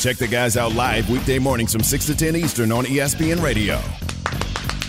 Check the guys out live weekday mornings from 6 to 10 Eastern on ESPN Radio.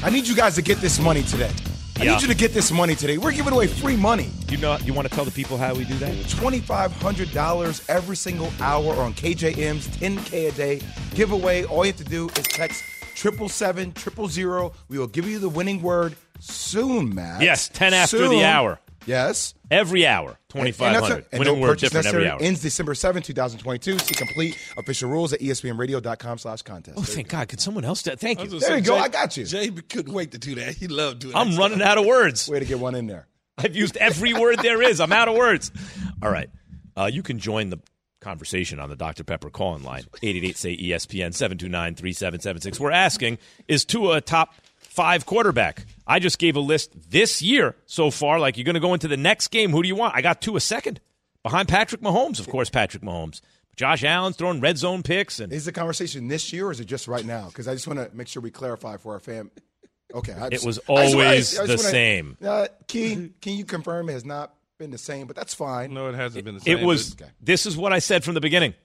I need you guys to get this money today. I need you to get this money today. We're giving away free money. You know, you want to tell the people how we do that? $2,500 every single hour on KJM's 10K a day giveaway. All you have to do is text 777-000. We will give you the winning word soon, Max. Yes, 10 after soon. The hour. Yes. Every hour, $2,500. And no purchase necessary. Ends December 7, 2022. See complete official rules at ESPNRadio.com/contest. Oh, thank God. Could someone else do that? Thank you. There you go. I got you. Jay couldn't wait to do that. He loved doing that. I'm running out of words. Way to get one in there. I've used every word there is. I'm out of words. All right. You can join the conversation on the Dr. Pepper call-in line. 888-SAY-ESPN, 729-3776. We're asking, is Tua a top 5 quarterback? I just gave a list this year so far. Like, you're going to go into the next game. Who do you want? I got Tua second behind Patrick Mahomes. Of course, Patrick Mahomes. Josh Allen's throwing red zone picks. And is the conversation this year or is it just right now? Because I just want to make sure we clarify for our fam. Okay. It was always the same. Can you confirm it has not been the same? But that's fine. No, it hasn't been the same. It was. Okay. This is what I said from the beginning.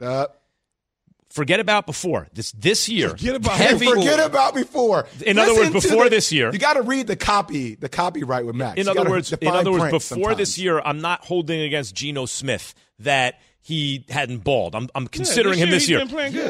Forget about before. This year. Forget about before. In other words, before this year. You got to read the copyright with Max. In other words, before this year, I'm not holding against Geno Smith that he hadn't balled. I'm considering him this year.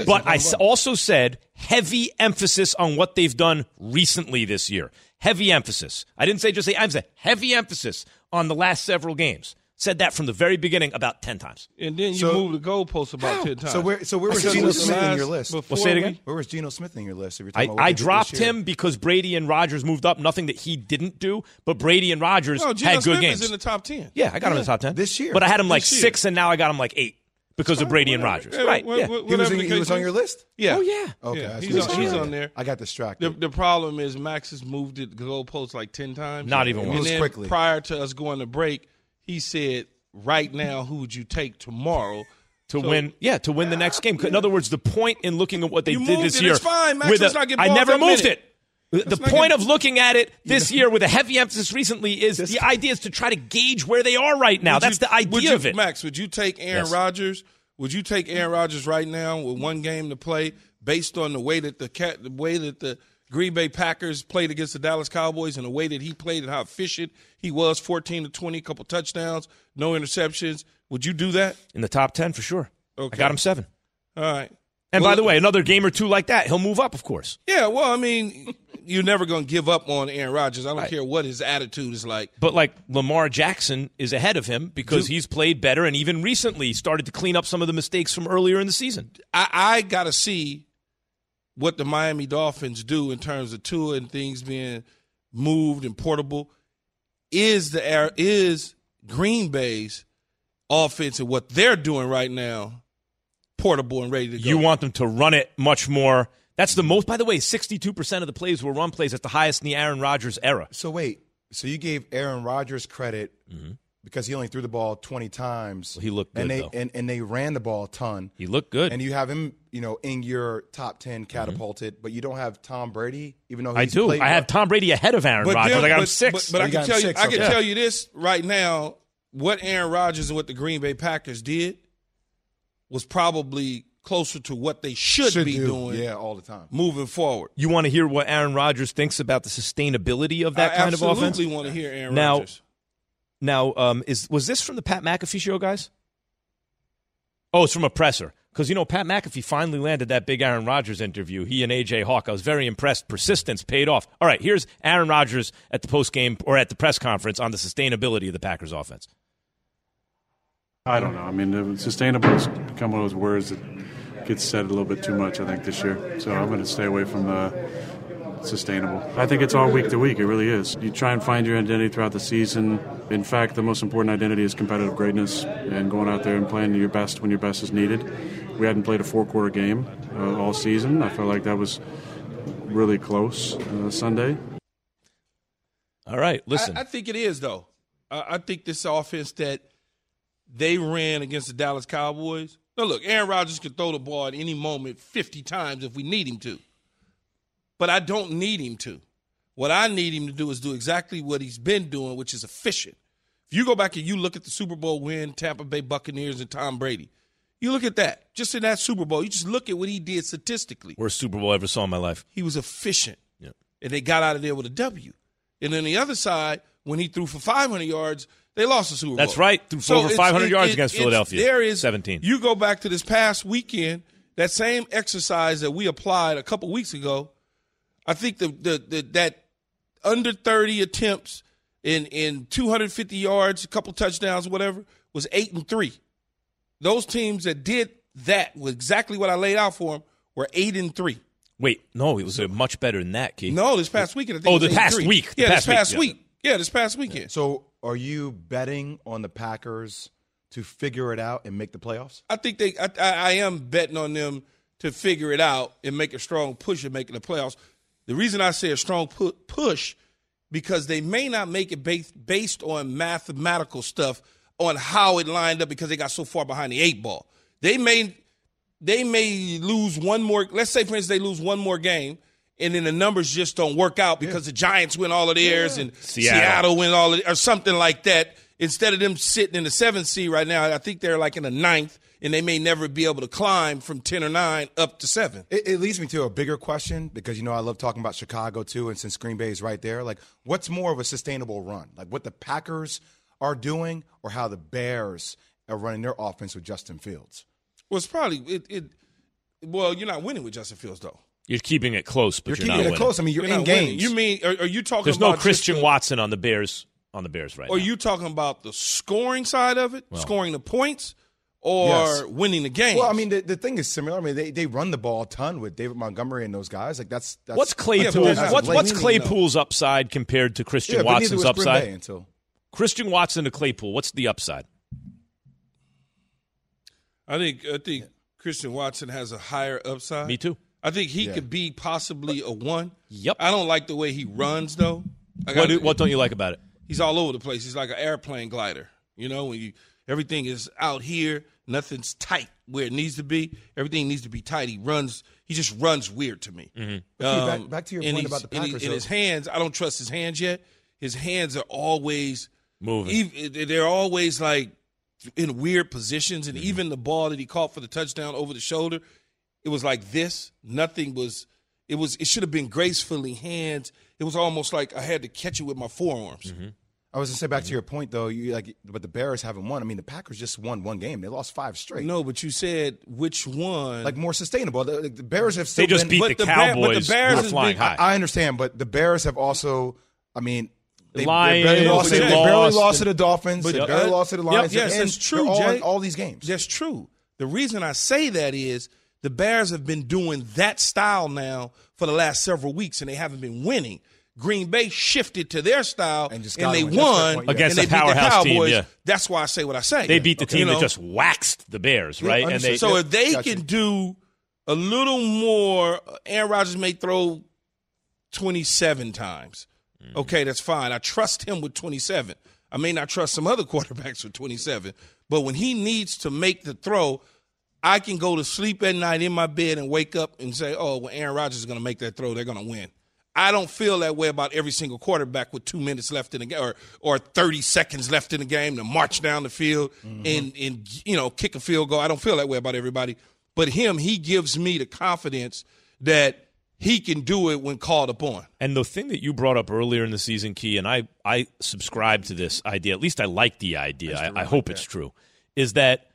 But I also said heavy emphasis on what they've done recently this year. Heavy emphasis. I didn't say just say, I said heavy emphasis on the last several games. Said that from the very beginning about 10 times. And then you moved the goalpost about 10 times. So where was Geno Smith in your list? Say it again. Where was Geno Smith in your list? I dropped him because Brady and Rodgers moved up. Nothing that he didn't do, but Brady and Rodgers had good Smith games. Is in the top 10. Yeah, I got him in the top 10. This year. But I had him like 6, and now I got him like 8 because of Brady and Rodgers. Right. Yeah. He was on your list? Yeah. Oh, yeah. Okay. Yeah. He's on there. I got distracted. The problem is Max has moved the goalpost like 10 times. Not even once. Quickly. Prior to us going to break, he said, right now, who would you take tomorrow to win the next game? In other words, the point in looking at what they did this year. It's fine, Max, let's not get I never moved minute. It. The let's point of looking at it this year with a heavy emphasis recently is the idea is to try to gauge where they are right now. That's the idea of it. Max, would you take Aaron Rodgers? Would you take Aaron Rodgers right now with one game to play based on the way that the Green Bay Packers played against the Dallas Cowboys in the way that he played and how efficient he was, 14 to 20, a couple touchdowns, no interceptions. Would you do that? In the top 10 for sure. Okay. I got him 7. All right. And by the way, another game or two like that, he'll move up, of course. Yeah, well, I mean, you're never going to give up on Aaron Rodgers. I don't care what his attitude is like. But, like, Lamar Jackson is ahead of him because he's played better and even recently started to clean up some of the mistakes from earlier in the season. I got to see what the Miami Dolphins do in terms of Tua and things being moved and portable is Green Bay's offense and what they're doing right now portable and ready to go. You want them to run it much more. That's the most, by the way, 62% of the plays were run plays. That's the highest in the Aaron Rodgers era. So wait, so you gave Aaron Rodgers credit because he only threw the ball 20 times. Well, he looked good, and they ran the ball a ton. He looked good. And you have him, in your top 10 catapulted, but you don't have Tom Brady, even though he's played. I have Tom Brady ahead of Aaron Rodgers. I got him 6. But I can tell you this right now, what Aaron Rodgers and what the Green Bay Packers did was probably closer to what they should be doing all the time moving forward. You want to hear what Aaron Rodgers thinks about the sustainability of that kind of offense? I absolutely want to hear Aaron Rodgers. Now, was this from the Pat McAfee show, guys? Oh, it's from a presser. Because, you know, Pat McAfee finally landed that big Aaron Rodgers interview, he and A.J. Hawk. I was very impressed. Persistence paid off. All right, here's Aaron Rodgers at the postgame or at the press conference on the sustainability of the Packers offense. I don't know. I mean, sustainable has become one of those words that gets said a little bit too much, I think, this year. So I'm going to stay away from sustainable. I think it's all week to week. It really is. You try and find your identity throughout the season. In fact, the most important identity is competitive greatness and going out there and playing your best when your best is needed. We hadn't played a four-quarter game all season. I felt like that was really close Sunday. All right, listen. I think it is, though. I think this offense that they ran against the Dallas Cowboys. Now, look, Aaron Rodgers could throw the ball at any moment 50 times if we need him to. But I don't need him to. What I need him to do is do exactly what he's been doing, which is efficient. If you go back and you look at the Super Bowl win, Tampa Bay Buccaneers and Tom Brady, you look at that. Just in that Super Bowl, you just look at what he did statistically. Worst Super Bowl I ever saw in my life. He was efficient. Yeah. And they got out of there with a W. And then the other side, when he threw for 500 yards, they lost the Super Bowl. That's right. Threw for over 500 yards against Philadelphia. There is 17. You go back to this past weekend, that same exercise that we applied a couple weeks ago. I think that under 30 attempts in 250 yards, a couple touchdowns, whatever, was 8-3. Those teams that did that with exactly what I laid out for them were 8-3. Wait, no, it was much better than that, Keith. No, this past weekend. I think it was the past week. Yeah, this past week. Yeah, this past weekend. Yeah. So are you betting on the Packers to figure it out and make the playoffs? I think I am betting on them to figure it out and make a strong push at making the playoffs. The reason I say a strong push, because they may not make it based on mathematical stuff on how it lined up because they got so far behind the eight ball. They may lose one more. Let's say, for instance, they lose one more game, and then the numbers just don't work out because the Giants win all of theirs and Seattle win all of, or something like that. Instead of them sitting in the 7th seed right now, I think they're like in the 9th, and they may never be able to climb from 10 or 9 up to 7. It leads me to a bigger question because, you know, I love talking about Chicago too, and since Green Bay is right there, like what's more of a sustainable run? Like what the Packers are doing or how the Bears are running their offense with Justin Fields? Well, it's probably well, you're not winning with Justin Fields, though. You're keeping it close, but you're not winning. You're keeping it close. I mean, you're in games. Winning. You mean, are you talking about – there's no Christian Watson on the Bears right now. Are you talking about the scoring side of it, scoring the points, or winning the game? Well, I mean, the thing is similar. I mean, they run the ball a ton with David Montgomery and those guys. Like, that's what's Claypool's upside compared to Christian Watson's upside? Christian Watson to Claypool, what's the upside? I think Christian Watson has a higher upside. Me too. I think he could be possibly a one. Yep. I don't like the way he runs, though. What don't you like about it? He's all over the place. He's like an airplane glider. You know, when everything is out here, nothing's tight where it needs to be. Everything needs to be tight. He just runs weird to me. Mm-hmm. Back to your point about the Packers. And his hands, I don't trust his hands yet. His hands are always moving. They're always like in weird positions, and even the ball that he caught for the touchdown over the shoulder, it was like this. Nothing was – it should have been gracefully hands. It was almost like I had to catch it with my forearms. Mm-hmm. I was going to say, back to your point, though, but the Bears haven't won. I mean, the Packers just won one game. They lost 5 straight. No, but you said which one? Like, more sustainable. The Bears have still beat the Cowboys. But the Bears flying high. I understand, but the Bears have also – I mean – They barely lost to the Dolphins. They barely lost to the Lions. Yes, that's true, Jay. In all these games. That's true. The reason I say that is the Bears have been doing that style now for the last several weeks, and they haven't been winning. Green Bay shifted to their style, and they won against the powerhouse team. Yeah. That's why I say what I say. They beat the team that just waxed the Bears, right? So if they can do a little more, Aaron Rodgers may throw 27 times. Okay, that's fine. I trust him with 27. I may not trust some other quarterbacks with 27, but when he needs to make the throw, I can go to sleep at night in my bed and wake up and say, oh, well, Aaron Rodgers is going to make that throw. They're going to win. I don't feel that way about every single quarterback with 2 minutes left in the game or 30 seconds left in the game to march down the field and you know, kick a field goal. I don't feel that way about everybody. But him, he gives me the confidence that – he can do it when called upon. And the thing that you brought up earlier in the season, Key, and I subscribe to this idea, at least I like the idea, I hope it's true, is that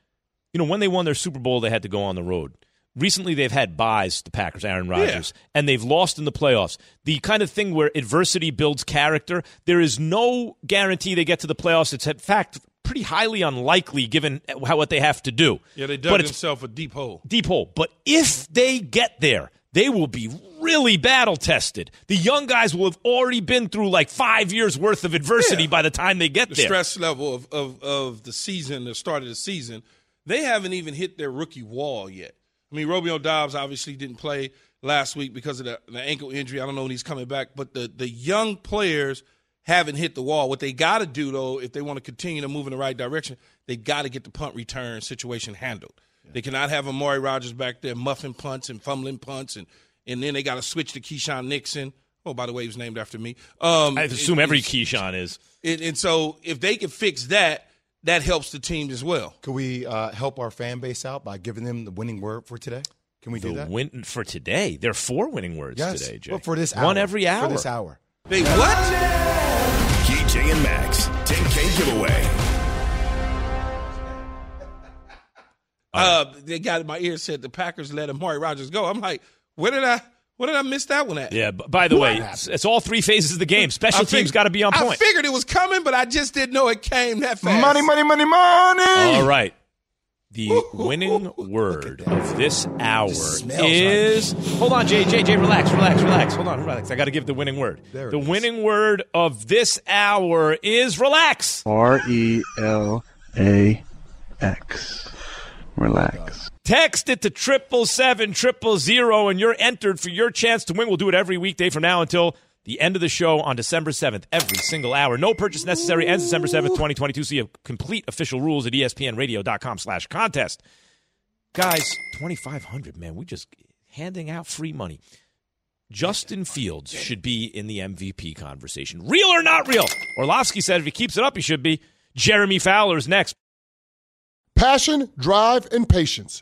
you know, when they won their Super Bowl, they had to go on the road. Recently, they've had byes, the Packers, Aaron Rodgers, and they've lost in the playoffs. The kind of thing where adversity builds character, there is no guarantee they get to the playoffs. It's, in fact, pretty highly unlikely given what they have to do. Yeah, they dug themselves a deep hole. Deep hole. But if they get there, they will be really battle-tested. The young guys will have already been through like 5 years' worth of adversity by the time they get there. The stress level of the season, the start of the season, they haven't even hit their rookie wall yet. I mean, Romeo Doubs obviously didn't play last week because of the ankle injury. I don't know when he's coming back. But the young players haven't hit the wall. What they got to do, though, if they want to continue to move in the right direction, they got to get the punt return situation handled. Yeah. They cannot have Amari Rodgers back there muffing punts and fumbling punts. And then they got to switch to Keyshawn Nixon. Oh, by the way, he was named after me. I assume every Keyshawn is. And so if they can fix that, that helps the team as well. Can we help our fan base out by giving them the winning word for today? Can we do that? The win for today? There are 4 winning words today, Jay. Well, for this hour. One every hour. For this hour. They what? KJ and Max, 10K giveaway. They got in my ear said the Packers let Amari Rodgers go. I'm like, where did I miss that one at? Yeah, by the way, it's all 3 phases of the game. Special teams got to be on point. I figured it was coming, but I just didn't know it came that fast. Money, money, money, money. All right. The winning word of this hour is – hold on, Jay, relax. Hold on, relax. I got to give the winning word. The winning word of this hour is relax. RELAX. Relax. Text it to 777-000, and you're entered for your chance to win. We'll do it every weekday from now until the end of the show on December 7th, every single hour. No purchase necessary. Ends December 7th, 2022. See complete official rules at ESPNradio.com/contest. Guys, 2,500, man. We just handing out free money. Justin Fields should be in the MVP conversation. Real or not real? Orlovsky said if he keeps it up, he should be. Jeremy Fowler is next. Passion, drive, and patience.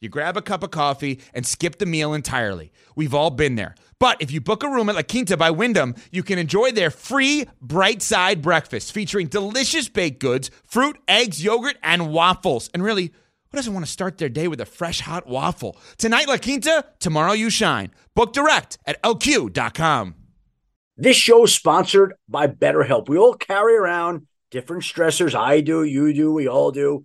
You grab a cup of coffee and skip the meal entirely. We've all been there. But if you book a room at La Quinta by Wyndham, you can enjoy their free Bright Side breakfast featuring delicious baked goods, fruit, eggs, yogurt, and waffles. And really, who doesn't want to start their day with a fresh, hot waffle? Tonight, La Quinta, tomorrow you shine. Book direct at LQ.com. This show is sponsored by BetterHelp. We all carry around different stressors. I do, you do, we all do.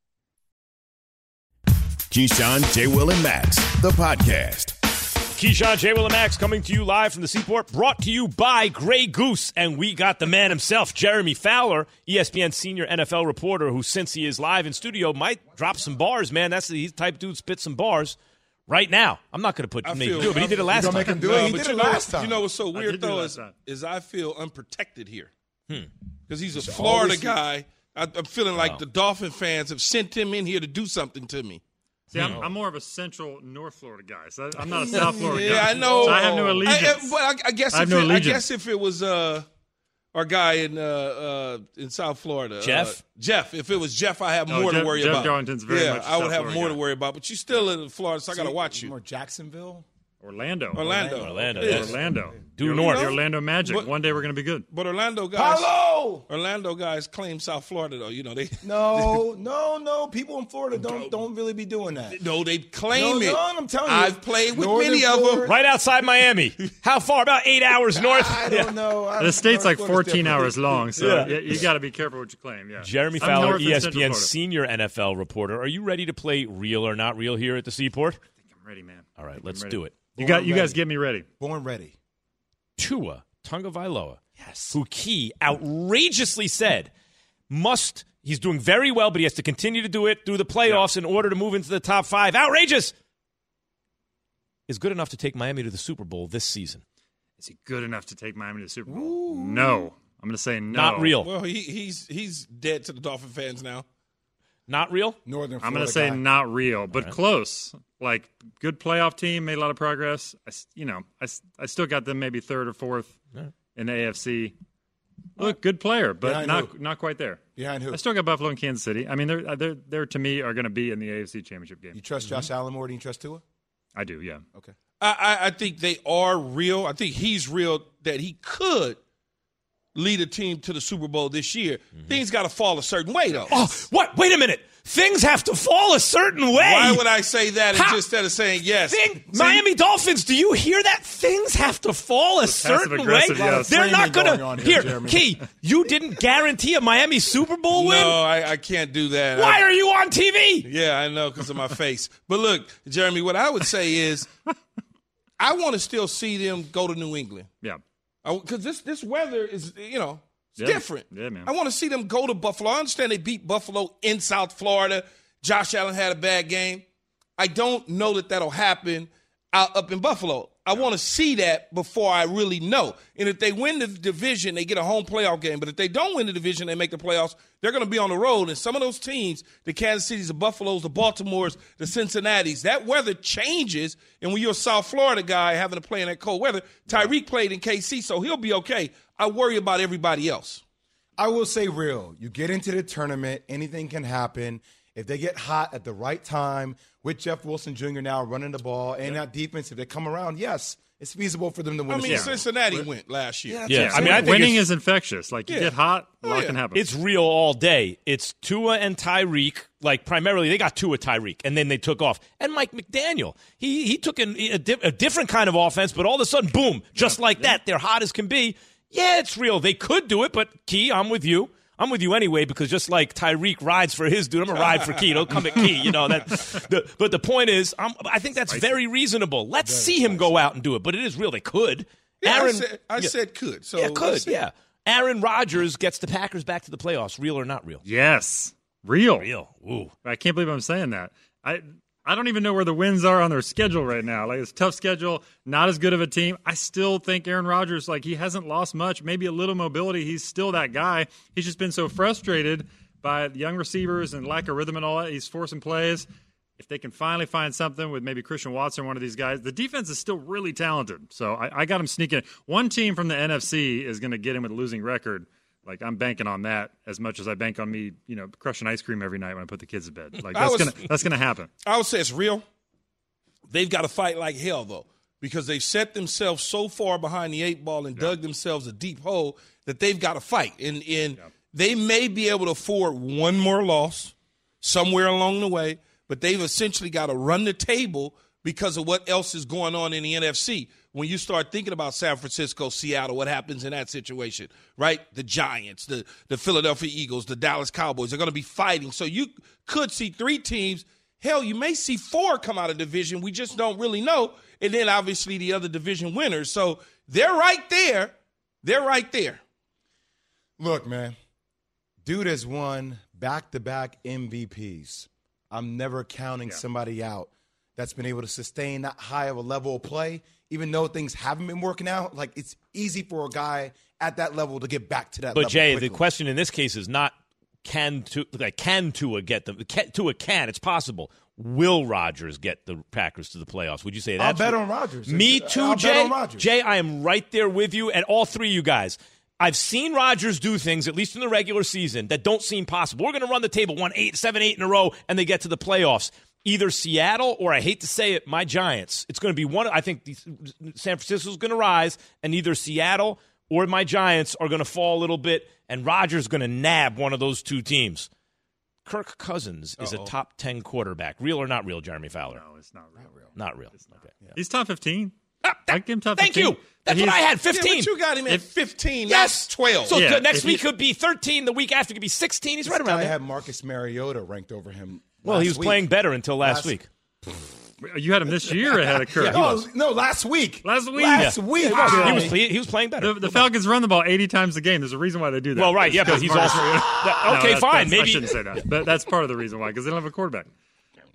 Keyshawn, J. Will, and Max, the podcast. Keyshawn, J. Will, and Max coming to you live from the Seaport, brought to you by Grey Goose. And we got the man himself, Jeremy Fowler, ESPN senior NFL reporter, who since he is live in studio might drop some bars, man. That's the type dude spde some bars right now. I'm not going to put him do it, but he did it last time. Make him do it. He did it last time. You know what's so weird, though, is I feel unprotected here. Because he's a Florida guy. I'm feeling like the Dolphin fans have sent him in here to do something to me. See, I'm more of a central North Florida guy. So I'm not a South Florida guy. Yeah, I know. So I have no allegiance. I guess if it was our guy in South Florida. Jeff. If it was Jeff, I have more to worry about. Jeff Darlington's very much I would South have Florida more guy. To worry about. But you're still in Florida, so I got to watch you. More Jacksonville? Orlando. Yes. Orlando. Do north. The Orlando Magic. But one day we're going to be good. But Orlando guys claim South Florida, though. You know, they No. People in Florida don't really be doing that. No, they claim it. No, I'm telling you. I've played with many of them. Right outside Miami. How far? About 8 hours north? I don't know. The state's like 14 hours long, so you got to be careful what you claim. Yeah. Jeremy Fowler, ESPN senior NFL reporter. Are you ready to play real or not real here at the Seaport? I think I'm ready, man. All right, let's do it. You guys get me ready. Born ready. Tua Tagovailoa, yes, who Key outrageously said he's doing very well, but he has to continue to do it through the playoffs in order to move into the top five. Outrageous! Is good enough to take Miami to the Super Bowl this season. Is he good enough to take Miami to the Super Bowl? Ooh. No. I'm going to say no. Not real. Well, he's dead to the Dolphin fans now. Not real? Northern Florida I'm going to say not real, but close. Like, good playoff team, made a lot of progress. I still got them maybe third or fourth in the AFC. Look, good player, but not quite there. Behind who? I still got Buffalo and Kansas City. I mean, they're to me, are going to be in the AFC Championship game. You trust Josh Allen more than you trust Tua? I do, yeah. Okay. I think they are real. I think he's real that he could lead a team to the Super Bowl this year. Things got to fall a certain way, though. Oh, what? Wait a minute. Things have to fall a certain way. Why would I say that instead of saying yes? Miami Dolphins, do you hear that? Things have to fall a certain way. Yes. They're not going to. Here, Key, you didn't guarantee a Miami Super Bowl win? No, I can't do that. Why are you on TV? Yeah, I know, because of my face. But look, Jeremy, what I would say is I want to still see them go to New England. Yeah. Because this weather is, different. Yeah, man. I want to see them go to Buffalo. I understand they beat Buffalo in South Florida. Josh Allen had a bad game. I don't know that'll happen out up in Buffalo. I want to see that before I really know. And if they win the division, they get a home playoff game. But if they don't win the division, they make the playoffs, they're going to be on the road. And some of those teams, the Kansas City's, the Buffaloes, the Baltimores, the Cincinnati's, that weather changes. And when you're a South Florida guy having to play in that cold weather, Tyreek played in KC, so he'll be okay. I worry about everybody else. I will say real. You get into the tournament, anything can happen. If they get hot at the right time, with Jeff Wilson Jr. now running the ball and that defense, if they come around, yes, it's feasible for them to win. I mean, Cincinnati went last year. Yeah. I mean, winning is infectious. Like, you get hot, a lot can happen. It's real all day. It's Tua and Tyreek. Like, primarily, they got Tua, Tyreek, and then they took off. And Mike McDaniel, he took a different kind of offense, but all of a sudden, boom, just like that, they're hot as can be. Yeah, it's real. They could do it, but Key, I'm with you. I'm with you anyway, because just like Tyreek rides for his dude, I'm going to ride for Key. Don't come at Key. But the point is, I think that's very reasonable. Let's see him go out and do it, but it is real. They could. Yeah, I said could. So yeah, could, yeah. Aaron Rodgers gets the Packers back to the playoffs, real or not real? Yes. Real. Ooh. I can't believe I'm saying that. I don't even know where the wins are on their schedule right now. Like, it's a tough schedule, not as good of a team. I still think Aaron Rodgers, like, he hasn't lost much, maybe a little mobility. He's still that guy. He's just been so frustrated by young receivers and lack of rhythm and all that. He's forcing plays. If they can finally find something with maybe Christian Watson, one of these guys, the defense is still really talented. So I got him sneaking in. One team from the NFC is going to get him with a losing record. Like, I'm banking on that as much as I bank on me, crushing ice cream every night when I put the kids to bed. Like, that's gonna happen. I would say it's real. They've got to fight like hell, though, because they've set themselves so far behind the eight ball and dug themselves a deep hole that they've got to fight. And they may be able to afford one more loss somewhere along the way, but they've essentially got to run the table because of what else is going on in the NFC. When you start thinking about San Francisco, Seattle, what happens in that situation, right? The Giants, the Philadelphia Eagles, the Dallas Cowboys, they're going to be fighting. So you could see three teams. Hell, you may see four come out of division. We just don't really know. And then, obviously, the other division winners. So they're right there. Look, man, dude has won back-to-back MVPs. I'm never counting somebody out that's been able to sustain that high of a level of play. even though things haven't been working out, like it's easy for a guy at that level to get back to that level. But, Jay, quickly. The question in this case is not can Tua get them. Tua can. It's possible. Will Rodgers get the Packers to the playoffs? Would you say that? I'll bet on Rodgers. Me too, I'll Jay. Jay, I am right there with you and all three of you guys. I've seen Rodgers do things, at least in the regular season, that don't seem possible. We're going to run the table 7, 8 in a row, and they get to the playoffs. Either Seattle or, I hate to say it, my Giants. It's going to be one. I think San Francisco's going to rise, and either Seattle or my Giants are going to fall a little bit, and Rodgers is going to nab one of those two teams. Kirk Cousins is a top 10 quarterback. Real or not real, Jeremy Fowler? No, it's not real. It's not. Okay. Yeah. He's top 15. Thank you. That's what I had, 15. Yeah, but you got him at 15. Yes. That's 12. So yeah, next week could be 13. The week after could be 16. He's right around there. I had Marcus Mariota ranked over him. Well, he was playing better until last week. You had him this year ahead of Kirk. Yeah. No, last week. Last week. Yeah. He was playing better. The Falcons run the ball 80 times a game. There's a reason why they do that. Well, right. Yeah, but he's also. Fine. Maybe. I shouldn't say that. But that's part of the reason why, because they don't have a quarterback.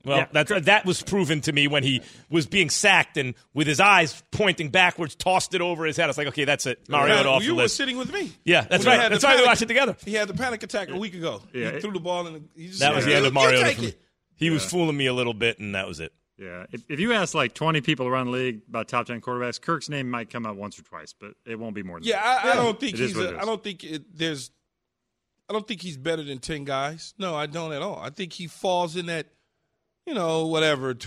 Well, that was proven to me when he was being sacked and with his eyes pointing backwards, tossed it over his head. I was like, okay, that's it. Mariota off the list. You were sitting with me. Yeah, that's right. That's why we watched it together. He had the panic attack a week ago. Yeah. He threw the ball and he just. That was the end of Mariota. He was fooling me a little bit, and that was it. Yeah. If you ask like 20 people around the league about top 10 quarterbacks, Kirk's name might come out once or twice, but it won't be more than that. Yeah, I don't think he's better than 10 guys. No, I don't at all. I think he falls in that, 12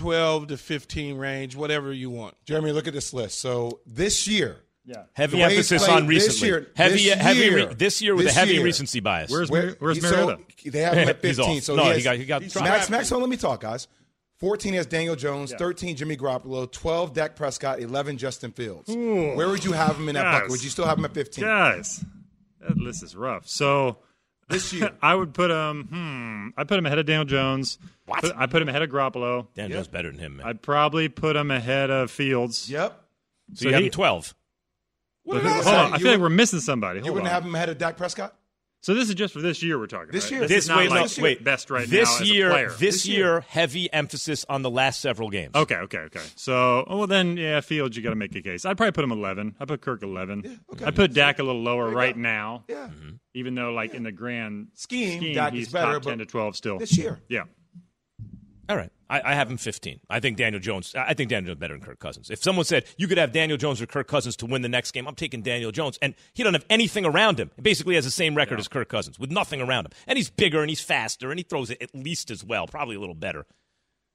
to 15 range, whatever you want. Jeremy, look at this list. So this year. Yeah. Heavy emphasis on recently. This year with a heavy recency bias. Where's Mariota? So they have him at 15. So he got Max, let me talk, guys. 14 has Daniel Jones, 13 Jimmy Garoppolo, 12 Dak Prescott, 11 Justin Fields. Ooh. Where would you have him in that bucket? Would you still have him at 15? Guys, that list is rough. So this year, I would put him. I put him ahead of Daniel Jones. What? I put him ahead of Garoppolo. Daniel Jones better than him, man. I'd probably put him ahead of Fields. Yep. So you have him 12. What did I say? I feel like we're missing somebody. You wouldn't have him ahead of Dak Prescott? So this is just for this year we're talking about. This year, heavy emphasis on the last several games. Okay. So, Fields, you got to make a case. I'd probably put him 11. I put Kirk 11. Yeah, okay. I put Dak a little lower right now. Yeah. Mm-hmm. Even though, in the grand scheme, Dak is better, top 10 to 12 still. This year. Yeah. All right. I have him 15. I think Daniel Jones is better than Kirk Cousins. If someone said you could have Daniel Jones or Kirk Cousins to win the next game, I'm taking Daniel Jones. And he doesn't have anything around him. He basically has the same record as Kirk Cousins with nothing around him. And he's bigger and he's faster and he throws it at least as well, probably a little better.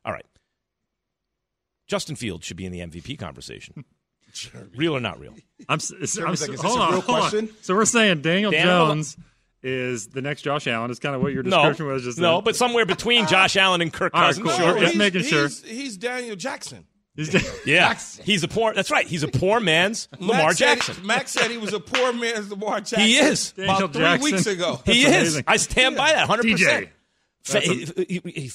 All right. Justin Fields should be in the MVP conversation. Real or not real? Hold on. So we're saying Daniel Jones is the next Josh Allen is kind of what your description was just then. But somewhere between Josh Allen and Kirk Cousins. All right, cool. Sure. Just making sure. He's Daniel Jackson. He's a poor. That's right. He's a poor man's Lamar Jackson. Max said he was a poor man's Lamar Jackson. He is. About 3 weeks ago. He is. I stand by that 100%.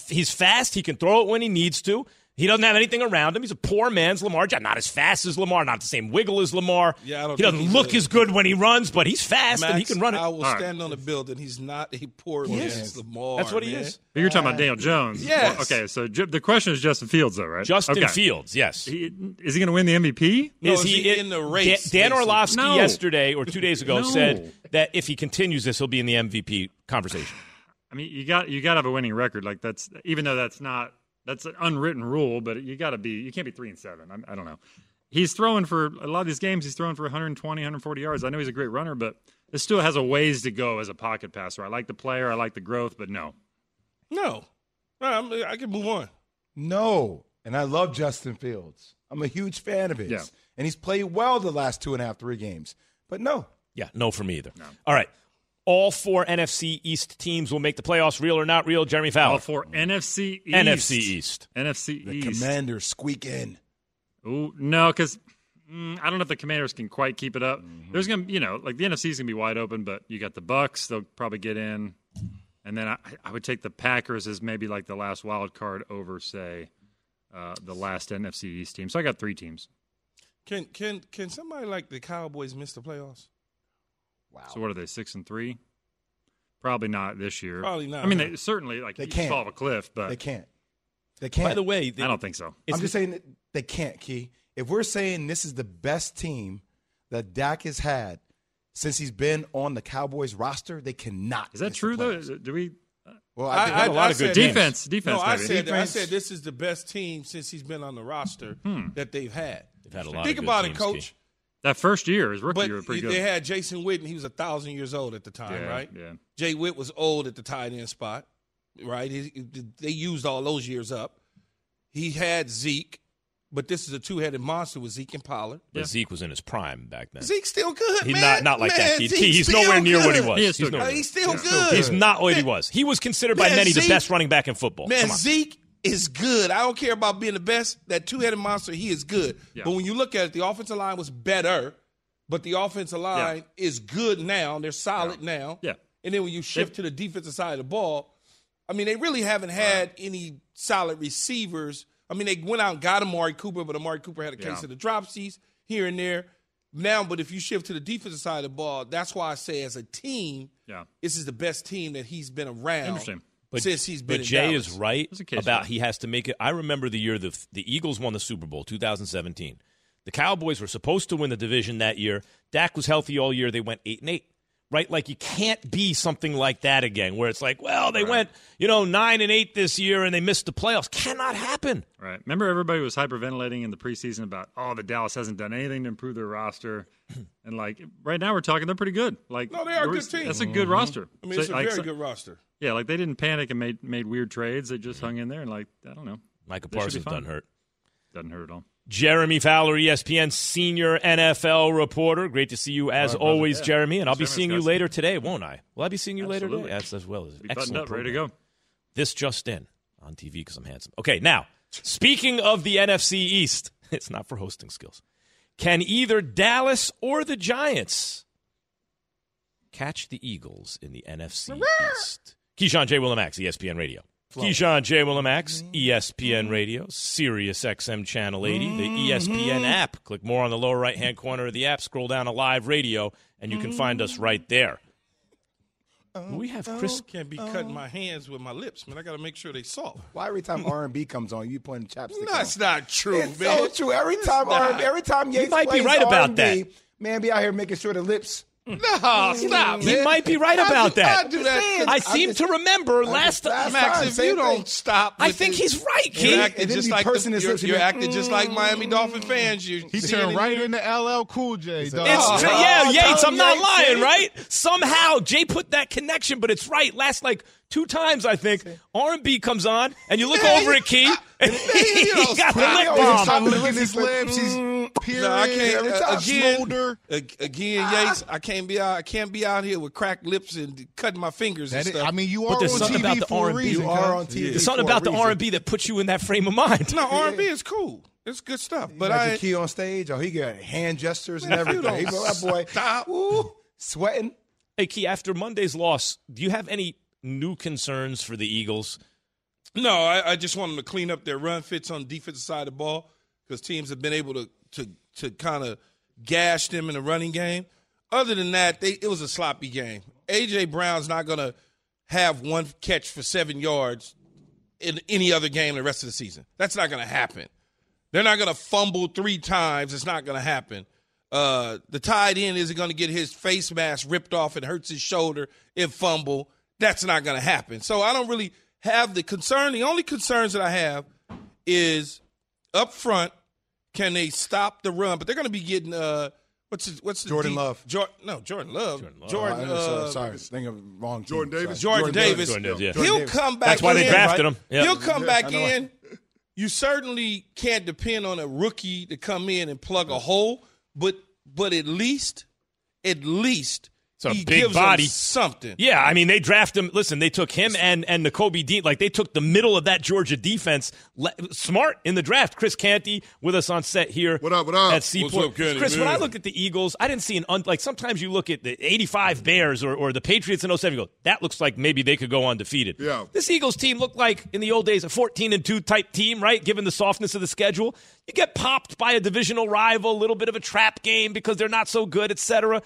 He's fast. He can throw it when he needs to. He doesn't have anything around him. He's a poor man's Lamar Jackson. Not as fast as Lamar, not the same wiggle as Lamar. Yeah, he doesn't look as good when he runs, but he's fast, Max, and he can run it. I will stand on the building. He's not a poor man's Lamar. That's what he is. But you're talking about Daniel Jones. Yes. Well, okay, so the question is Justin Fields, though, right? Fields, yes. Is he going to win the MVP? No, is he in the race? Dan Orlovsky yesterday or 2 days ago said that if he continues this, he'll be in the MVP conversation. I mean, you got to have a winning record. Like that's even though that's not. That's an unwritten rule, but you can't be 3-7. I don't know. He's throwing for a lot of these games. He's throwing for 120, 140 yards. I know he's a great runner, but it still has a ways to go as a pocket passer. I like the player. I like the growth, but no. No. I can move on. No. And I love Justin Fields. I'm a huge fan of his. Yeah. And he's played well the last 2.5, 3 games. But no. Yeah, no for me either. No. All right. All four NFC East teams will make the playoffs, real or not real, Jeremy Fowler. All four NFC East. The Commanders squeak in. Ooh, no, because I don't know if the Commanders can quite keep it up. Mm-hmm. There's going to the NFC is going to be wide open, but you got the Bucks. They'll probably get in. And then I would take the Packers as maybe like the last wild card over, say, the last NFC East team. So I got 3 teams. Can somebody like the Cowboys miss the playoffs? Wow. So what are they, 6-3? Probably not this year. Probably not. I mean, they certainly they can't fall off a cliff, but they can't. By the way, I don't think so. I'm just saying that they can't, Key. if we're saying this is the best team that Dak has had since he's been on the Cowboys roster, they cannot. Is that true, though? Do we? Well, I have a lot of good defense. No, I said this is the best team since he's been on the roster that they've had. They've had a lot. Think of good about teams, it, Coach. That first year, his rookie year, was pretty good. They had Jason Witten. He was 1,000 years old at the time, right? Yeah. Jay Witt was old at the tight end spot, right? They used all those years up. He had Zeke, but this is a two-headed monster with Zeke and Pollard. But Zeke was in his prime back then. Zeke's still good, man. He's not like that. He's nowhere near what he was. He's still good. He's not what he was. He was considered by many the best running back in football. Man, Zeke is good. I don't care about being the best. That two-headed monster, he is good. Yeah. But when you look at it, the offensive line was better, but the offensive line is good now. They're solid now. Yeah. And then when you shift to the defensive side of the ball, I mean, they really haven't had any solid receivers. I mean, they went out and got Amari Cooper, but Amari Cooper had a case of the dropsies here and there. Now, but if you shift to the defensive side of the ball, that's why I say as a team, this is the best team that he's been around. Interesting. But, since he's been in Jay Dallas. Is right about he has to make it. I remember the year the Eagles won the Super Bowl, 2017. The Cowboys were supposed to win the division that year. Dak was healthy all year. They went 8-8. Right? Like, you can't be something like that again where it's like, well, they went, 9-8 this year and they missed the playoffs. Cannot happen. Right. Remember everybody was hyperventilating in the preseason about, the Dallas hasn't done anything to improve their roster. And, like, right now we're talking they're pretty good. Like, no, they are a good team. That's a good roster. I mean, it's a very good roster. Yeah, like, they didn't panic and made weird trades. They just hung in there and, like, I don't know. Micah Parsons doesn't hurt. Doesn't hurt at all. Jeremy Fowler, ESPN senior NFL reporter. Great to see you as always, Jeremy. And I'll be seeing you later today, won't I? Will I be seeing you later today? Yes, as well. Excellent. Ready to go. This just in on TV because I'm handsome. Okay, now, speaking of the NFC East, it's not for hosting skills. Can either Dallas or the Giants catch the Eagles in the NFC East? Keyshawn, J. Will, and Max, ESPN Radio. Keyshawn, J. Will, and Max, ESPN Radio, Sirius XM Channel 80, the ESPN app. Click more on the lower right-hand corner of the app, scroll down to live radio, and you can find us right there. We have Chris. Can't be cutting my hands with my lips, man. I got to make sure they soft. Why every time R&B comes on, you putting chapstick on? That's not true, it's man. It's so true. Every time Yates plays R&B, you might be right about that. Man, be out here making sure the lips. No, stop. He might be right about that. I seem to remember last Max, if you don't stop. I think he's right, Keith. You're acting just like Miami Dolphin fans. He turned right into LL Cool J, dog. Yates, I'm not lying, right? Somehow, Jay put that connection, but it's right. Last, like, 2 times, I think, R&B comes on, and you look over at Keith, and he got the lip balm. He's licking his lips. Yates, I can't be out here with cracked lips and cutting my fingers and stuff. I mean, you are on TV for a reason. There's something about the R&B that puts you in that frame of mind. No, R&B is cool. It's good stuff. But I Key on stage, he got hand gestures and everything. He go, that boy, stop. Ooh, sweating. Hey, Key, after Monday's loss, do you have any new concerns for the Eagles? No, I just want them to clean up their run fits on the defensive side of the ball because teams have been able to kind of gash them in the running game. Other than that, it was a sloppy game. A.J. Brown's not going to have one catch for 7 yards in any other game the rest of the season. That's not going to happen. They're not going to fumble 3 times. It's not going to happen. The tight end isn't going to get his face mask ripped off and hurts his shoulder and fumble. That's not going to happen. So I don't really have the concern. The only concerns that I have is up front, can they stop the run? But they're going to be getting what's Jordan Love? Jordan Love. Jordan Davis. He'll come back. That's why they drafted him. Yep. He'll come back in. You certainly can't depend on a rookie to come in and plug a hole, but at least. It's a he big gives body. Something. Yeah, I mean, they draft him. Listen, they took him and Nakobe Dean. Like, they took the middle of that Georgia defense. Smart in the draft. Chris Canty with us on set here. What up? At Seaport. Chris, man? When I look at the Eagles, I didn't see like, sometimes you look at the 85 Bears or the Patriots in 07, you go, that looks like maybe they could go undefeated. Yeah. This Eagles team looked like, in the old days, a 14-2 type team, right, given the softness of the schedule. You get popped by a divisional rival, a little bit of a trap game because they're not so good, et cetera.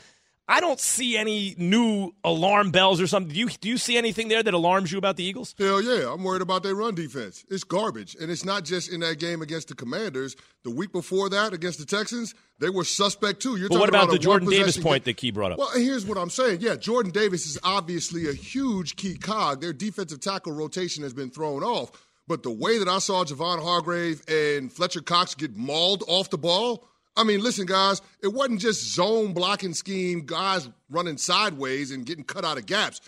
I don't see any new alarm bells or something. Do you see anything there that alarms you about the Eagles? Hell yeah. I'm worried about their run defense. It's garbage. And it's not just in that game against the Commanders. The week before that against the Texans, they were suspect too. But what about the Jordan Davis point that Key brought up? Well, here's what I'm saying. Yeah, Jordan Davis is obviously a huge key cog. Their defensive tackle rotation has been thrown off. But the way that I saw Javon Hargrave and Fletcher Cox get mauled off the ball, I mean, listen, guys, it wasn't just zone blocking scheme, guys running sideways and getting cut out of gaps.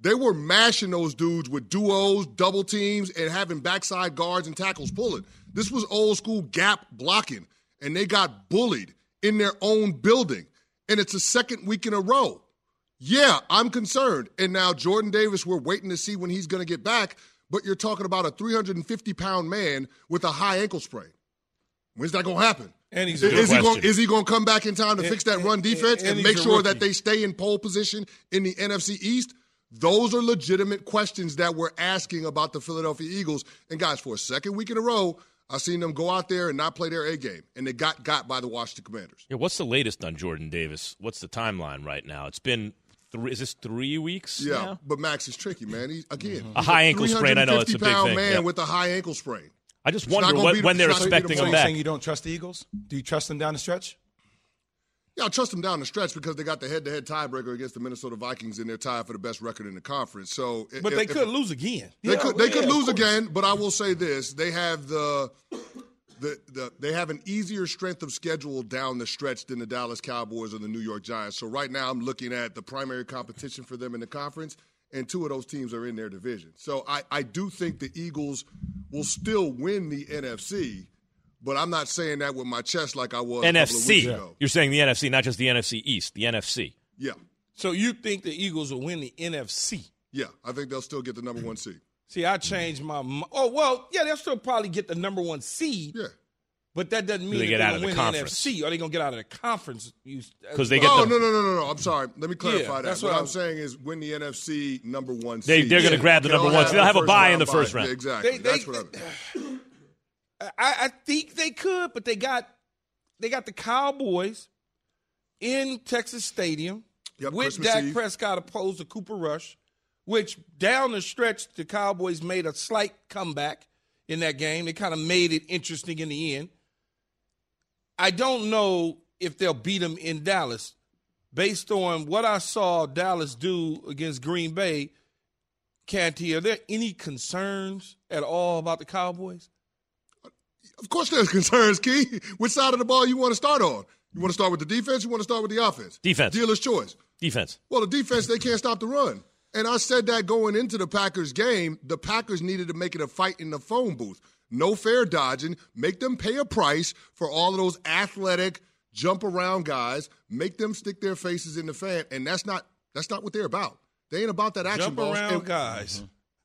They were mashing those dudes with duos, double teams, and having backside guards and tackles pulling. This was old school gap blocking, and they got bullied in their own building. And it's the second week in a row. Yeah, I'm concerned. And now Jordan Davis, we're waiting to see when he's going to get back, but you're talking about a 350-pound man with a high ankle sprain. When's that going to happen? And he's is he going to come back in time to fix that run defense and make sure that they stay in pole position in the NFC East? Those are legitimate questions that we're asking about the Philadelphia Eagles. And, guys, for a second week in a row, I've seen them go out there and not play their A game, and they got by the Washington Commanders. Yeah, what's the latest on Jordan Davis? What's the timeline right now? It's been three weeks now? But Max is tricky, man. He's a high ankle sprain. I know it's a big thing. With a high ankle sprain. I just wonder when they're expecting him back. Are you saying you don't trust the Eagles? Do you trust them down the stretch? Yeah, I trust them down the stretch because they got the head-to-head tiebreaker against the Minnesota Vikings, and they're tied for the best record in the conference. So, but they could lose again. They could lose again. But I will say this: they have they have an easier strength of schedule down the stretch than the Dallas Cowboys or the New York Giants. So right now, I'm looking at the primary competition for them in the conference. And two of those teams are in their division. So I do think the Eagles will still win the NFC, but I'm not saying that with my chest like I was a couple of weeks ago. You're saying the NFC, not just the NFC East, the NFC. Yeah. So you think the Eagles will win the NFC? Yeah, I think they'll still get the number one seed. See, I changed my mind. Oh, well, yeah, they'll still probably get the number one seed. Yeah. But that doesn't mean they're going to win the NFC. Are they going to get out of the conference? No. I'm sorry. Let me clarify that. That's what I'm saying is win the NFC number one seed. They're going to grab the number one seed. They'll have a bye in the first round. Yeah, exactly. I think they could, but they got the Cowboys in Texas Stadium with Dak Prescott opposed to Cooper Rush, which down the stretch the Cowboys made a slight comeback in that game. They kind of made it interesting in the end. I don't know if they'll beat them in Dallas. Based on what I saw Dallas do against Green Bay, Canty, are there any concerns at all about the Cowboys? Of course there's concerns, Key. Which side of the ball you want to start on? You want to start with the defense? You want to start with the offense? Defense. Dealer's choice. Defense. Well, the defense, they can't stop the run. And I said that going into the Packers game, the Packers needed to make it a fight in the phone booth. No fair dodging. Make them pay a price for all of those athletic jump-around guys. Make them stick their faces in the fan. And that's not what they're about. They ain't about that action ball. Jump-around guys.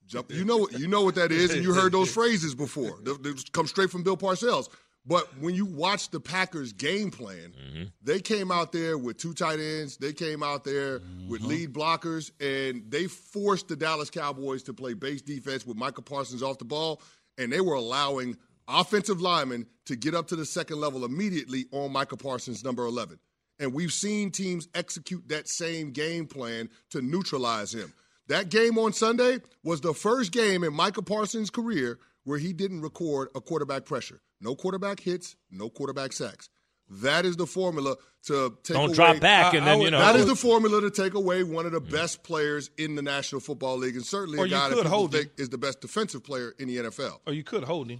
Mm-hmm. You know what that is, and you heard those phrases before. They come straight from Bill Parcells. But when you watch the Packers' game plan, mm-hmm. they came out there with two tight ends. They came out there mm-hmm. with lead blockers, and they forced the Dallas Cowboys to play base defense with Micah Parsons off the ball, and they were allowing offensive linemen to get up to the second level immediately on Micah Parsons, number 11. And we've seen teams execute that same game plan to neutralize him. That game on Sunday was the first game in Micah Parsons' career where he didn't record a quarterback pressure. No quarterback hits, no quarterback sacks. That is the formula to take away. Don't drop back, and then, you know. That is the formula to take away one of the best players in the National Football League, and certainly a guy that people think is the best defensive player in the NFL. Or you could hold him.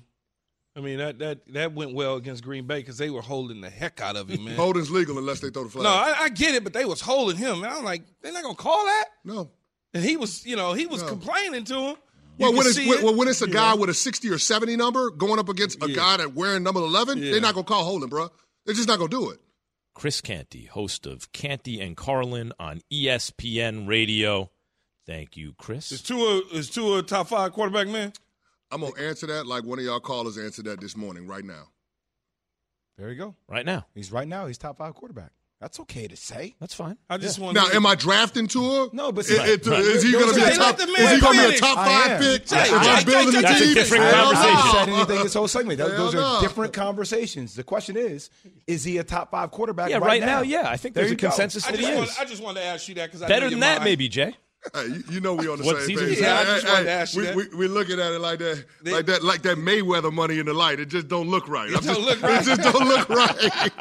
I mean, that went well against Green Bay because they were holding the heck out of him, man. Holding's legal unless they throw the flag. No, I get it, but they was holding him. And I'm like, they're not going to call that? No. And he was complaining to him. Well, when it's a guy with a 60 or 70 number going up against a guy that wearing number 11, they're not going to call holding, bro. They're just not going to do it. Chris Canty, host of Canty and Carlin on ESPN Radio. Thank you, Chris. Is Tua a top five quarterback, man? I'm going to answer that like one of y'all callers answered that this morning right now. There you go. Right now. He's top five quarterback. That's okay to say. That's fine. I just want. Now, am I drafting Tua? No, but is he going to be a top? Is he going to be a top five pick? Am I building a team? That's a different conversation. I haven't said anything this whole segment. Those are different conversations. The question is he a top five quarterback? Yeah, right now, yeah. I think there's a consensus that he is. I just wanted to ask you that because better than that, maybe, Jay. Hey, you know we on the same page. Yeah, we're looking at it like that Mayweather money in the light. It just don't look right. It just don't look right.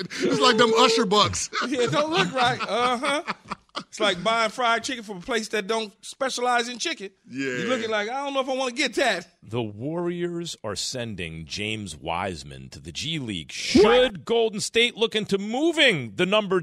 It's like them Usher bucks. Yeah, it don't look right. It's like buying fried chicken from a place that don't specialize in chicken. Yeah. You're looking like, I don't know if I want to get that. The Warriors are sending James Wiseman to the G League. Should Golden State look into moving the number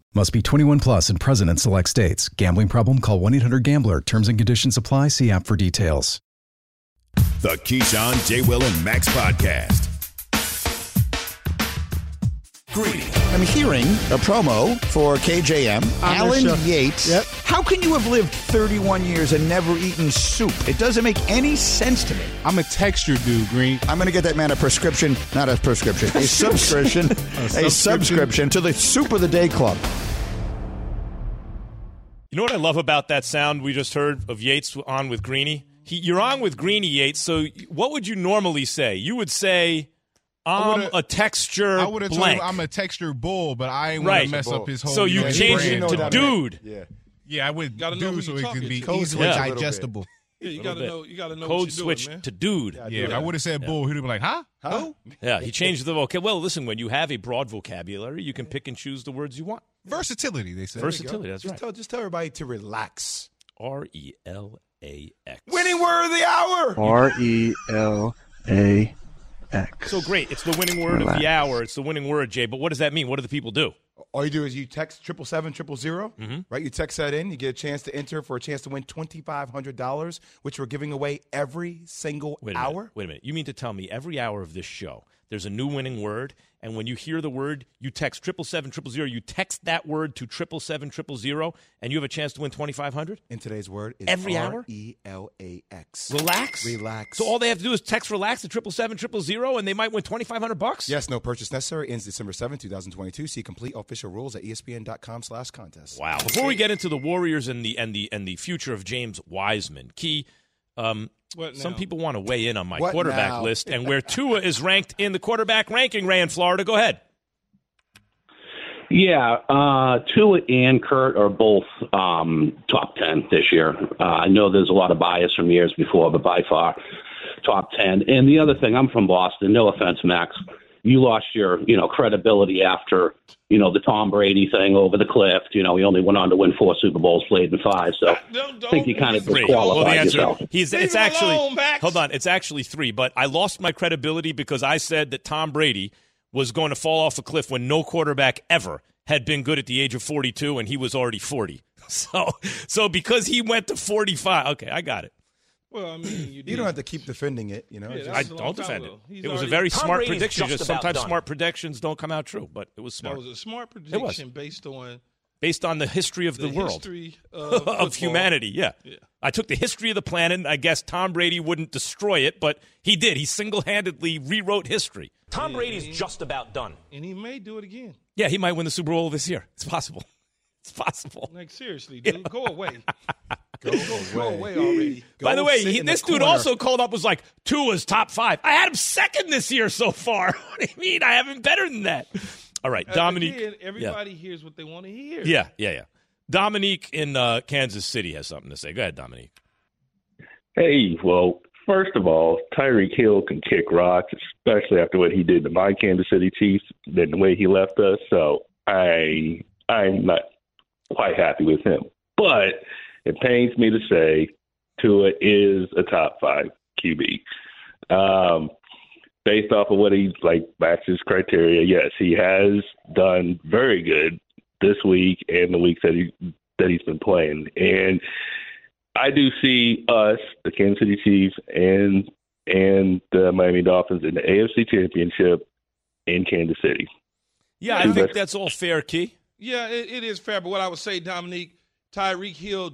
Must be 21 plus and present in select states. Gambling problem? Call 1-800-GAMBLER. Terms and conditions apply. See app for details. The Keyshawn, J. Will, and Max podcast. Greetings. I'm hearing a promo for KJM. Alan Yates. Yep. How can you have lived 31 years and never eaten soup? It doesn't make any sense to me. I'm a texture dude, Green. I'm going to get that man a subscription to the Soup of the Day Club. You know what I love about that sound we just heard of Yates on with Greeny? You're on with Greeny, Yates, so what would you normally say? You would say... I would have told him I'm a texture bull, but I ain't want to mess up his whole. So you changed it to dude. Yeah, I would dude so it can be easily digestible. Yeah, you gotta know. Code switch to dude. Yeah, if I would have said bull, he'd be like, huh? Huh? Yeah, he changed the vocab. Well, listen, when you have a broad vocabulary, you can pick and choose the words you want. Versatility, they say. Versatility. That's right. Just tell everybody to relax. RELAX. Winning word of the hour. RELAX. X. So great. It's the winning word of the hour. It's the winning word, Jay. But what does that mean? What do the people do? All you do is you text 777-000, right? You text that in. You get a chance to enter for a chance to win $2,500, which we're giving away every single hour. Wait a minute. You mean to tell me every hour of this show, there's a new winning word, and when you hear the word, you text 777-000, you text that word to 777-000, and you have a chance to win $2,500? And today's word is every hour? RELAX. Relax? Relax. So all they have to do is text relax to 777-000, and they might win $2,500? Yes, no purchase necessary. Ends December 7, 2022. See complete official rules at ESPN.com/contest. Wow. Before we get into the Warriors and the future of James Wiseman, Key, some people want to weigh in on my quarterback list and where Tua is ranked in the quarterback ranking, Ray in Florida. Go ahead. Yeah, Tua and Kurt are both top 10 this year. I know there's a lot of bias from years before, but by far top 10. And the other thing, I'm from Boston. No offense, Max. You lost your, credibility after, the Tom Brady thing over the cliff. He only went on to win 4 Super Bowls, played in 5. So I think you kind of disqualified yourself. It's actually 3. But I lost my credibility because I said that Tom Brady was going to fall off a cliff when no quarterback ever had been good at the age of 42, and he was already 40. So because he went to 45, okay, I got it. Well, I mean, you don't have to keep defending it, you know. Yeah, I don't defend it. It was a very smart prediction. Just sometimes smart predictions don't come out true, but it was smart. It was a smart prediction based on the history of the world, of humanity. Yeah, I took the history of the planet, and I guess Tom Brady wouldn't destroy it, but he did. He single-handedly rewrote history. Tom Brady's just about done, and he may do it again. Yeah, he might win the Super Bowl this year. It's possible. It's possible. Like, seriously, dude, go away. Go away already. By the way, this dude also called up, was like, Tua's top five. I had him second this year so far. What do you mean? I have him better than that. All right, Dominique. Everybody hears what they want to hear. Yeah. Dominique in Kansas City has something to say. Go ahead, Dominique. Hey, well, first of all, Tyreek Hill can kick rocks, especially after what he did to my Kansas City Chiefs, than the way he left us. So I'm not quite happy with him. But it pains me to say Tua is a top five QB. Based off of what he matches criteria, yes, he has done very good this week and the weeks that he's been playing. And I do see us, the Kansas City Chiefs and the Miami Dolphins in the AFC Championship in Kansas City. Yeah, I think that's all fair, Key. Yeah, it is fair. But what I would say, Dominique, Tyreek Hill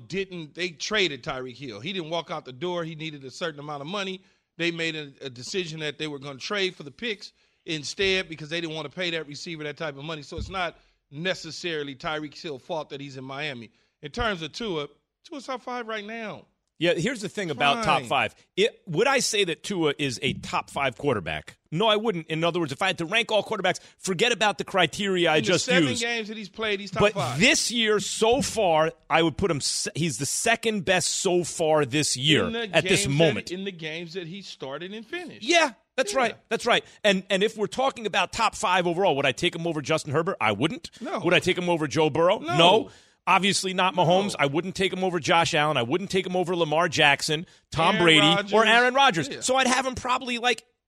they traded Tyreek Hill. He didn't walk out the door. He needed a certain amount of money. They made a decision that they were going to trade for the picks instead because they didn't want to pay that receiver that type of money. So it's not necessarily Tyreek Hill's fault that he's in Miami. In terms of Tua, Tua's top five right now. Yeah, here's the thing about top five. Would I say that Tua is a top five quarterback? No, I wouldn't. In other words, if I had to rank all quarterbacks, forget about the criteria I just used. In the 7 games that he's played, he's top five. But this year, so far, I would put him – he's the second best so far this year at this moment. In the games that he started and finished. Yeah, that's right. And if we're talking about top five overall, would I take him over Justin Herbert? I wouldn't. No. Would I take him over Joe Burrow? No. Obviously not Mahomes. No. I wouldn't take him over Josh Allen. I wouldn't take him over Lamar Jackson, Tom Brady, or Aaron Rodgers. Yeah. So I'd have him probably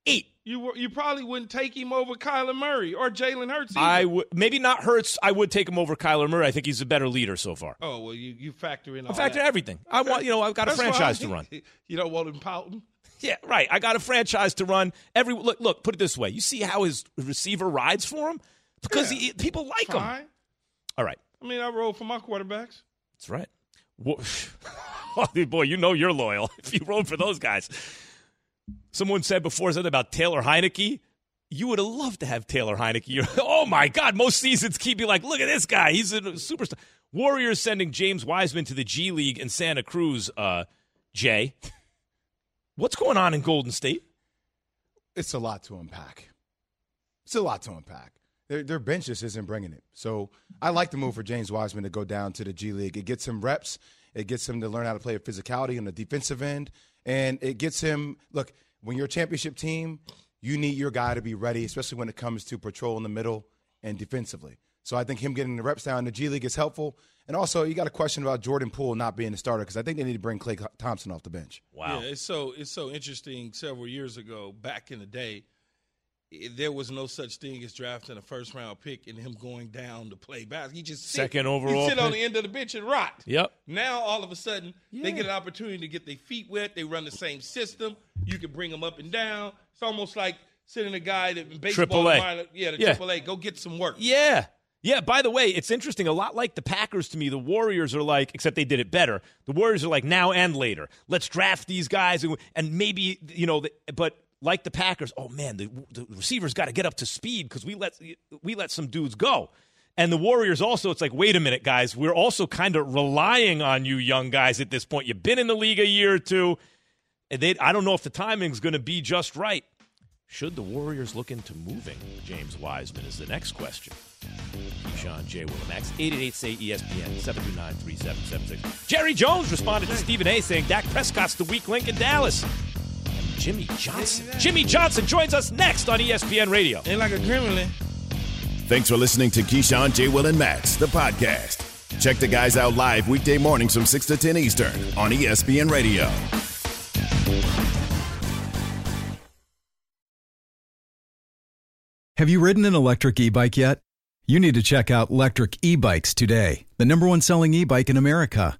8. You probably wouldn't take him over Kyler Murray or Jalen Hurts either. Maybe not Hurts. I would take him over Kyler Murray. I think he's a better leader so far. Oh, well, you factor in all that. I factor everything. I want, I've got a franchise to run. You don't want him pouting? Yeah, right. I got a franchise to run. Look, put it this way. You see how his receiver rides for him? Because people like him. All right. I mean, I roll for my quarterbacks. That's right. Boy, you're loyal if you roll for those guys. Someone said before something about Taylor Heineke. You would have loved to have Taylor Heineke. Oh, my God. Most seasons, keep you look at this guy. He's a superstar. Warriors sending James Wiseman to the G League in Santa Cruz, Jay. What's going on in Golden State? It's a lot to unpack. Their bench just isn't bringing it. So I like the move for James Wiseman to go down to the G League. It gets him reps. It gets him to learn how to play with physicality on the defensive end. And it gets him – look, when you're a championship team, you need your guy to be ready, especially when it comes to patrol in the middle and defensively. So I think him getting the reps down in the G League is helpful. And also, you got a question about Jordan Poole not being a starter because I think they need to bring Klay Thompson off the bench. Wow. Yeah, it's so interesting. Several years ago, back in the day, there was no such thing as drafting a first-round pick and him going down to play basketball. He just sit on the end of the bench and rot. Yep. Now, all of a sudden, they get an opportunity to get their feet wet. They run the same system. You can bring them up and down. It's almost like sending a guy to baseball. AAA. AAA. Go get some work. Yeah. Yeah, by the way, it's interesting. A lot like the Packers to me, the Warriors are except they did it better. The Warriors are now and later. Let's draft these guys and maybe, but – like the Packers, oh, man, the receivers got to get up to speed because we let some dudes go. And the Warriors also, it's wait a minute, guys. We're also kind of relying on you young guys at this point. You've been in the league a year or two. And I don't know if the timing's going to be just right. Should the Warriors look into moving James Wiseman is the next question. Keyshawn, J. Will, Max, 888-SAY-ESPN, 729-3776. Jerry Jones responded to Stephen A. saying Dak Prescott's the weak link in Dallas. Jimmy Johnson. Jimmy Johnson joins us next on ESPN Radio. Ain't like a gremlin. Thanks for listening to Keyshawn, J. Will, and Max, the podcast. Check the guys out live weekday mornings from 6 to 10 Eastern on ESPN Radio. Have you ridden an electric e-bike yet? You need to check out Lectric E-Bikes today, the number one selling e-bike in America.